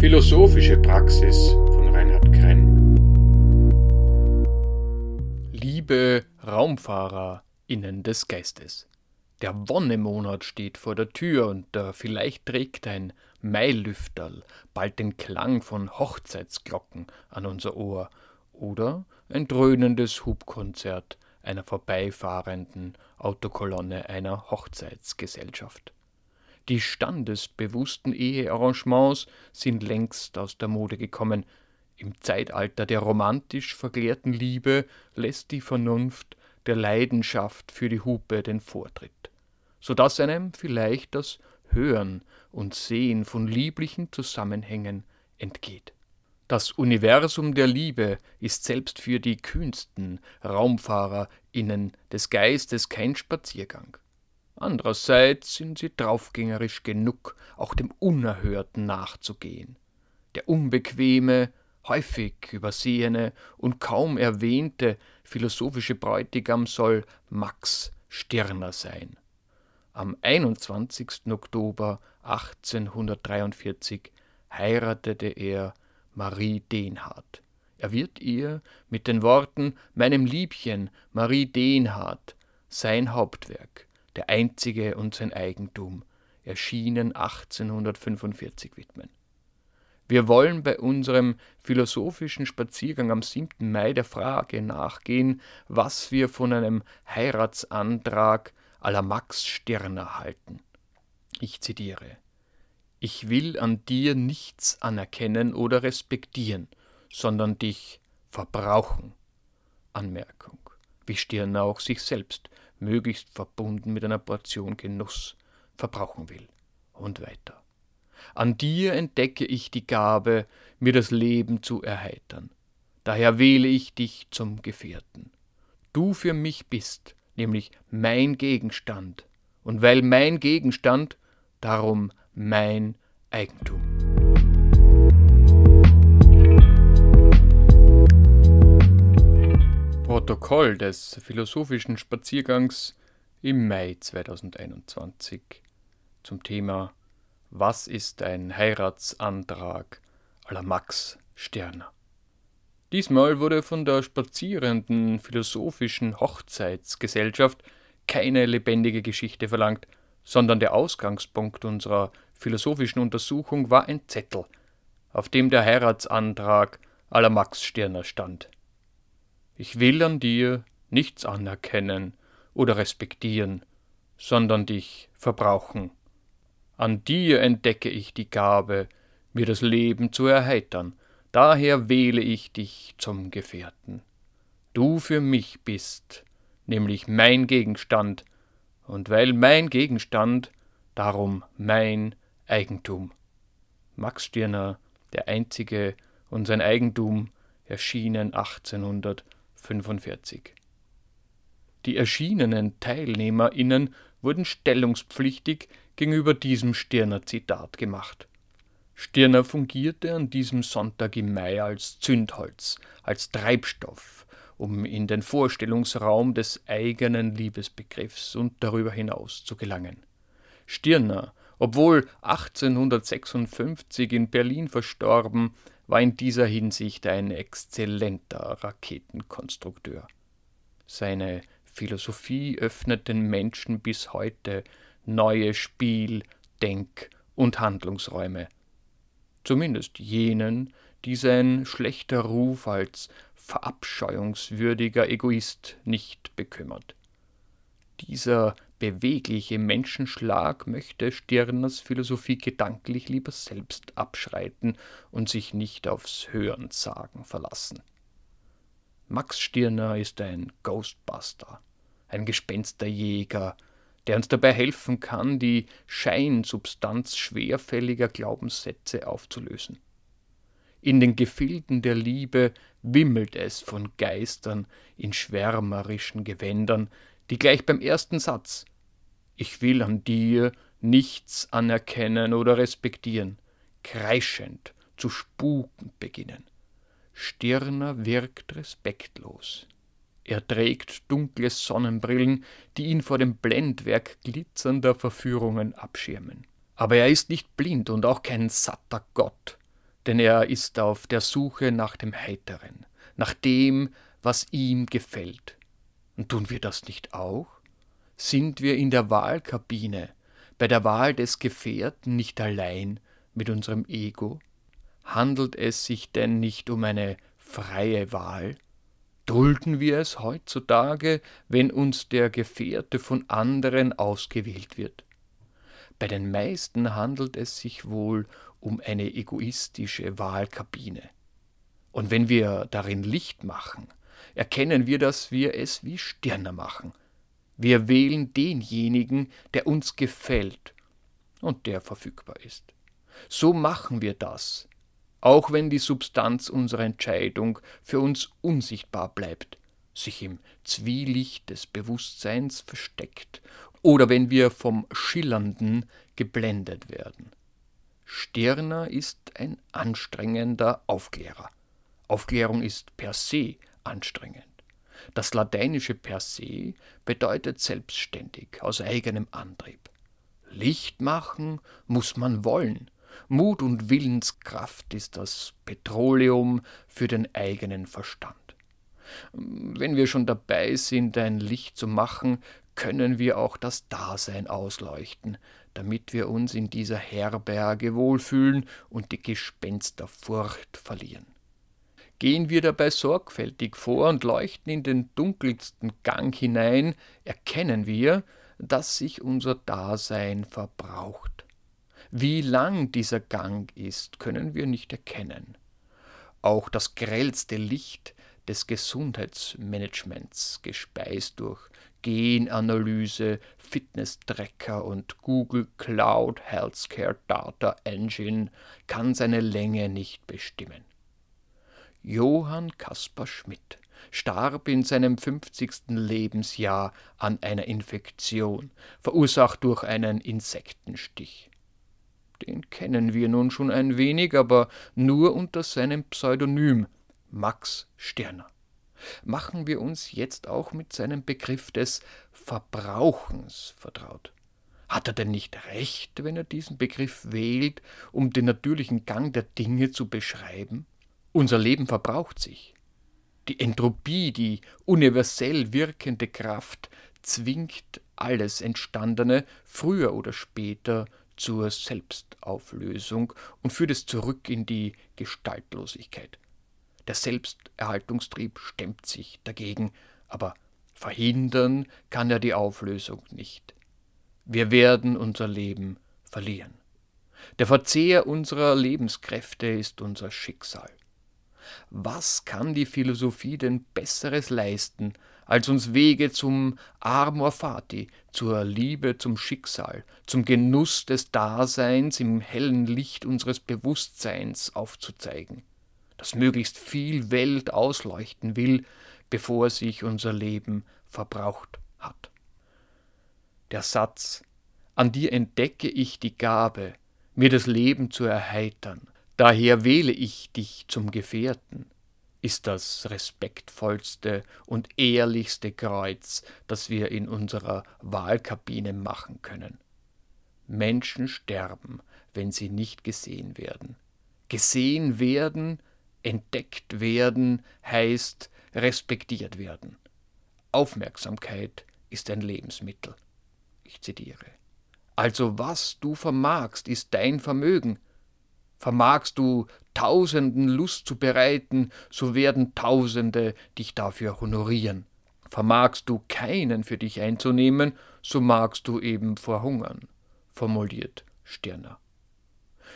Philosophische Praxis von Reinhard Krenn. Liebe RaumfahrerInnen des Geistes, der Wonnemonat steht vor der Tür und vielleicht trägt ein Mailüfterl bald den Klang von Hochzeitsglocken an unser Ohr oder ein dröhnendes Hubkonzert einer vorbeifahrenden Autokolonne einer Hochzeitsgesellschaft. Die standesbewussten Ehearrangements sind längst aus der Mode gekommen. Im Zeitalter der romantisch verklärten Liebe lässt die Vernunft der Leidenschaft für die Hupe den Vortritt, sodass einem vielleicht das Hören und Sehen von lieblichen Zusammenhängen entgeht. Das Universum der Liebe ist selbst für die kühnsten RaumfahrerInnen des Geistes kein Spaziergang. Andererseits sind sie draufgängerisch genug, auch dem Unerhörten nachzugehen. Der unbequeme, häufig übersehene und kaum erwähnte philosophische Bräutigam soll Max Stirner sein. Am 21. Oktober 1843 heiratete er Marie Dehnhardt. Er wird ihr mit den Worten »Meinem Liebchen, Marie Dehnhardt« sein Hauptwerk, Der Einzige und sein Eigentum, erschienen 1845, widmen. Wir wollen bei unserem philosophischen Spaziergang am 7. Mai der Frage nachgehen, was wir von einem Heiratsantrag à la Max Stirner halten. Ich zitiere: Ich will an dir nichts anerkennen oder respektieren, sondern dich verbrauchen. Anmerkung: Wie Stirner auch sich selbst, möglichst verbunden mit einer Portion Genuss, verbrauchen will. Und weiter. An dir entdecke ich die Gabe, mir das Leben zu erheitern. Daher wähle ich dich zum Gefährten. Du für mich bist, nämlich mein Gegenstand. Und weil mein Gegenstand, darum mein Eigentum. Protokoll des philosophischen Spaziergangs im Mai 2021 zum Thema Was ist ein Heiratsantrag à la Max Stirner? Diesmal wurde von der spazierenden philosophischen Hochzeitsgesellschaft keine lebendige Geschichte verlangt, sondern der Ausgangspunkt unserer philosophischen Untersuchung war ein Zettel, auf dem der Heiratsantrag à la Max Stirner stand. Ich will an dir nichts anerkennen oder respektieren, sondern dich verbrauchen. An dir entdecke ich die Gabe, mir das Leben zu erheitern. Daher wähle ich dich zum Gefährten. Du für mich bist, nämlich mein Gegenstand, und weil mein Gegenstand, darum mein Eigentum. Max Stirner, Der Einzige und sein Eigentum, erschienen 1845. Die erschienenen TeilnehmerInnen wurden stellungspflichtig gegenüber diesem Stirner-Zitat gemacht. Stirner fungierte an diesem Sonntag im Mai als Zündholz, als Treibstoff, um in den Vorstellungsraum des eigenen Liebesbegriffs und darüber hinaus zu gelangen. Stirner, obwohl 1856 in Berlin verstorben, war in dieser Hinsicht ein exzellenter Raketenkonstrukteur. Seine Philosophie öffnet den Menschen bis heute neue Spiel-, Denk- und Handlungsräume. Zumindest jenen, die sein schlechter Ruf als verabscheuungswürdiger Egoist nicht bekümmert. Dieser bewegliche Menschenschlag möchte Stirners Philosophie gedanklich lieber selbst abschreiten und sich nicht aufs Hörensagen verlassen. Max Stirner ist ein Ghostbuster, ein Gespensterjäger, der uns dabei helfen kann, die Scheinsubstanz schwerfälliger Glaubenssätze aufzulösen. In den Gefilden der Liebe wimmelt es von Geistern in schwärmerischen Gewändern, die gleich beim ersten Satz »Ich will an dir nichts anerkennen oder respektieren« kreischend zu spuken beginnen. Stirner wirkt respektlos. Er trägt dunkle Sonnenbrillen, die ihn vor dem Blendwerk glitzernder Verführungen abschirmen. Aber er ist nicht blind und auch kein satter Gott. denn er ist auf der Suche nach dem Heiteren, nach dem, was ihm gefällt. Und tun wir das nicht auch? Sind wir in der Wahlkabine, bei der Wahl des Gefährten nicht allein mit unserem Ego? Handelt es sich denn nicht um eine freie Wahl? Dulden wir es heutzutage, wenn uns der Gefährte von anderen ausgewählt wird? Bei den meisten handelt es sich wohl um eine egoistische Wahlkabine. Und wenn wir darin Licht machen, erkennen wir, dass wir es wie Stirner machen. Wir wählen denjenigen, der uns gefällt und der verfügbar ist. So machen wir das, auch wenn die Substanz unserer Entscheidung für uns unsichtbar bleibt, sich im Zwielicht des Bewusstseins versteckt oder wenn wir vom Schillernden geblendet werden. Stirner ist ein anstrengender Aufklärer. Aufklärung ist per se anstrengend. Das lateinische per se bedeutet selbstständig, aus eigenem Antrieb. Licht machen muss man wollen. Mut und Willenskraft ist das Petroleum für den eigenen Verstand. Wenn wir schon dabei sind, ein Licht zu machen, können wir auch das Dasein ausleuchten, damit wir uns in dieser Herberge wohlfühlen und die Gespensterfurcht verlieren. Gehen wir dabei sorgfältig vor und leuchten in den dunkelsten Gang hinein, erkennen wir, dass sich unser Dasein verbraucht. Wie lang dieser Gang ist, können wir nicht erkennen. Auch das grellste Licht des Gesundheitsmanagements, gespeist durch Genanalyse, Fitness-Tracker und Google Cloud Healthcare Data Engine, kann seine Länge nicht bestimmen. Johann Caspar Schmidt starb in seinem 50. Lebensjahr an einer Infektion, verursacht durch einen Insektenstich. Den kennen wir nun schon ein wenig, aber nur unter seinem Pseudonym Max Stirner. Machen wir uns jetzt auch mit seinem Begriff des Verbrauchens vertraut. Hat er denn nicht recht, wenn er diesen Begriff wählt, um den natürlichen Gang der Dinge zu beschreiben? Unser Leben verbraucht sich. Die Entropie, die universell wirkende Kraft, zwingt alles Entstandene früher oder später zur Selbstauflösung und führt es zurück in die Gestaltlosigkeit. Der Selbsterhaltungstrieb stemmt sich dagegen, aber verhindern kann er die Auflösung nicht. Wir werden unser Leben verlieren. Der Verzehr unserer Lebenskräfte ist unser Schicksal. Was kann die Philosophie denn Besseres leisten, als uns Wege zum Amor Fati, zur Liebe zum Schicksal, zum Genuss des Daseins im hellen Licht unseres Bewusstseins aufzuzeigen, das möglichst viel Welt ausleuchten will, bevor sich unser Leben verbraucht hat? Der Satz, an dir entdecke ich die Gabe, mir das Leben zu erheitern, daher wähle ich dich zum Gefährten, ist das respektvollste und ehrlichste Kreuz, das wir in unserer Wahlkabine machen können. Menschen sterben, wenn sie nicht gesehen werden. Gesehen werden, entdeckt werden, heißt respektiert werden. Aufmerksamkeit ist ein Lebensmittel. Ich zitiere. Also was du vermagst, ist dein Vermögen. Vermagst du Tausenden Lust zu bereiten, so werden Tausende dich dafür honorieren. Vermagst du keinen für dich einzunehmen, so magst du eben verhungern, formuliert Stirner.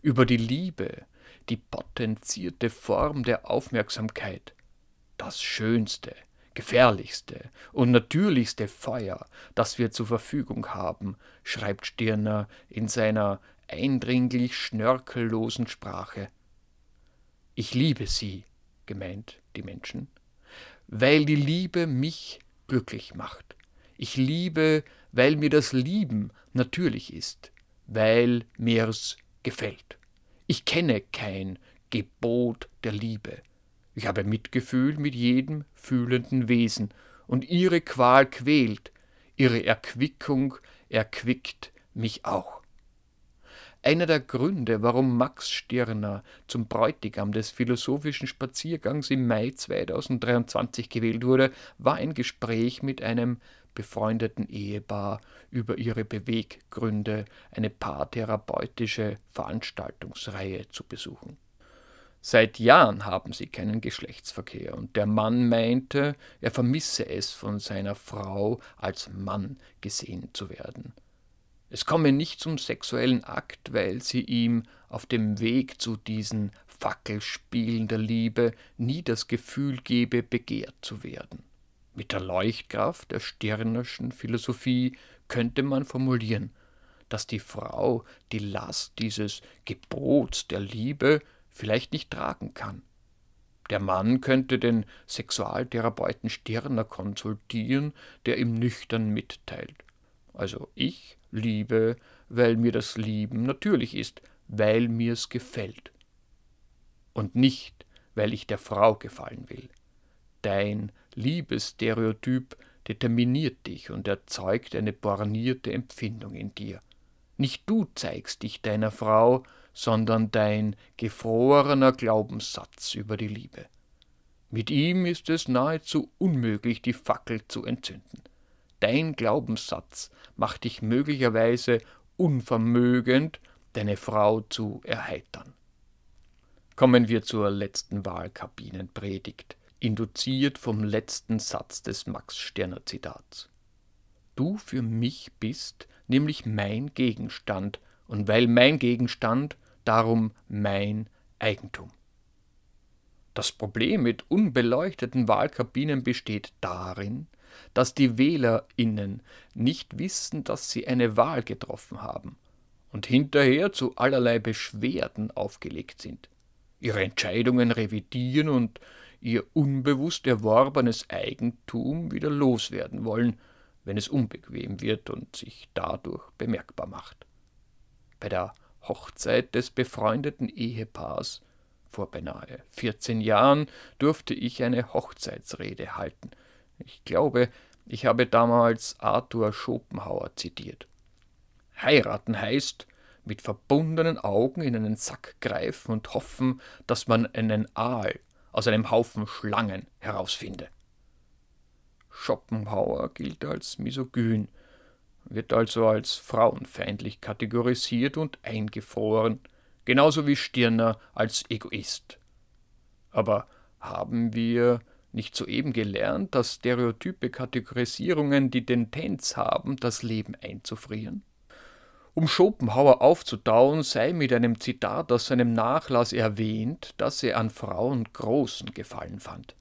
Über die Liebe, die potenzierte Form der Aufmerksamkeit, das schönste, gefährlichste und natürlichste Feuer, das wir zur Verfügung haben, schreibt Stirner in seiner eindringlich schnörkellosen Sprache. Ich liebe sie, gemeint die Menschen, weil die Liebe mich glücklich macht. Ich liebe, weil mir das Lieben natürlich ist, weil mir's gefällt. Ich kenne kein Gebot der Liebe. Ich habe Mitgefühl mit jedem fühlenden Wesen und ihre Qual quält, ihre Erquickung erquickt mich auch. Einer der Gründe, warum Max Stirner zum Bräutigam des philosophischen Spaziergangs im Mai 2023 gewählt wurde, war ein Gespräch mit einem befreundeten Ehepaar über ihre Beweggründe, eine paartherapeutische Veranstaltungsreihe zu besuchen. Seit Jahren haben sie keinen Geschlechtsverkehr und der Mann meinte, er vermisse es, von seiner Frau als Mann gesehen zu werden. Es komme nicht zum sexuellen Akt, weil sie ihm auf dem Weg zu diesen Fackelspielen der Liebe nie das Gefühl gebe, begehrt zu werden. Mit der Leuchtkraft der Stirnerschen Philosophie könnte man formulieren, dass die Frau die Last dieses Gebots der Liebe vielleicht nicht tragen kann. Der Mann könnte den Sexualtherapeuten Stirner konsultieren, der ihm nüchtern mitteilt: Also ich liebe, weil mir das Lieben natürlich ist, weil mir's gefällt. Und nicht, weil ich der Frau gefallen will. Dein Liebesstereotyp determiniert dich und erzeugt eine bornierte Empfindung in dir. Nicht du zeigst dich deiner Frau, sondern dein gefrorener Glaubenssatz über die Liebe. Mit ihm ist es nahezu unmöglich, die Fackel zu entzünden. Dein Glaubenssatz macht dich möglicherweise unvermögend, deine Frau zu erheitern. Kommen wir zur letzten Wahlkabinenpredigt, induziert vom letzten Satz des Max-Stirner-Zitats. Du für mich bist nämlich mein Gegenstand, und weil mein Gegenstand, darum mein Eigentum. Das Problem mit unbeleuchteten Wahlkabinen besteht darin, dass die WählerInnen nicht wissen, dass sie eine Wahl getroffen haben und hinterher zu allerlei Beschwerden aufgelegt sind, ihre Entscheidungen revidieren und ihr unbewusst erworbenes Eigentum wieder loswerden wollen, wenn es unbequem wird und sich dadurch bemerkbar macht. Bei der Hochzeit des befreundeten Ehepaars vor beinahe 14 Jahren durfte ich eine Hochzeitsrede halten. Ich glaube, ich habe damals Arthur Schopenhauer zitiert. Heiraten heißt, mit verbundenen Augen in einen Sack greifen und hoffen, dass man einen Aal aus einem Haufen Schlangen herausfinde. Schopenhauer gilt als misogyn, wird also als frauenfeindlich kategorisiert und eingefroren, genauso wie Stirner als Egoist. Aber haben wir nicht soeben gelernt, dass stereotype Kategorisierungen die Tendenz haben, das Leben einzufrieren? Um Schopenhauer aufzutauen, sei mit einem Zitat aus seinem Nachlass erwähnt, dass er an Frauen großen Gefallen fand.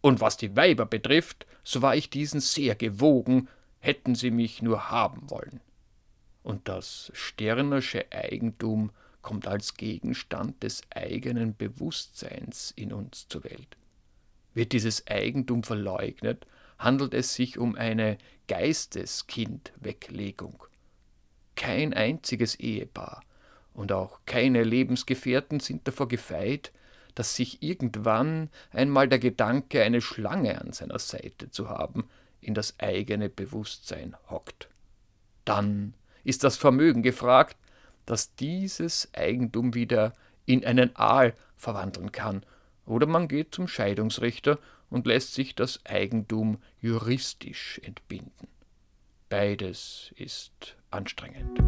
Und was die Weiber betrifft, so war ich diesen sehr gewogen, hätten sie mich nur haben wollen. Und das stirnersche Eigentum kommt als Gegenstand des eigenen Bewusstseins in uns zur Welt. Wird dieses Eigentum verleugnet, handelt es sich um eine Geisteskindweglegung. Kein einziges Ehepaar und auch keine Lebensgefährten sind davor gefeit, dass sich irgendwann einmal der Gedanke, eine Schlange an seiner Seite zu haben, in das eigene Bewusstsein hockt. Dann ist das Vermögen gefragt, das dieses Eigentum wieder in einen Aal verwandeln kann, oder man geht zum Scheidungsrichter und lässt sich das Eigentum juristisch entbinden. Beides ist anstrengend.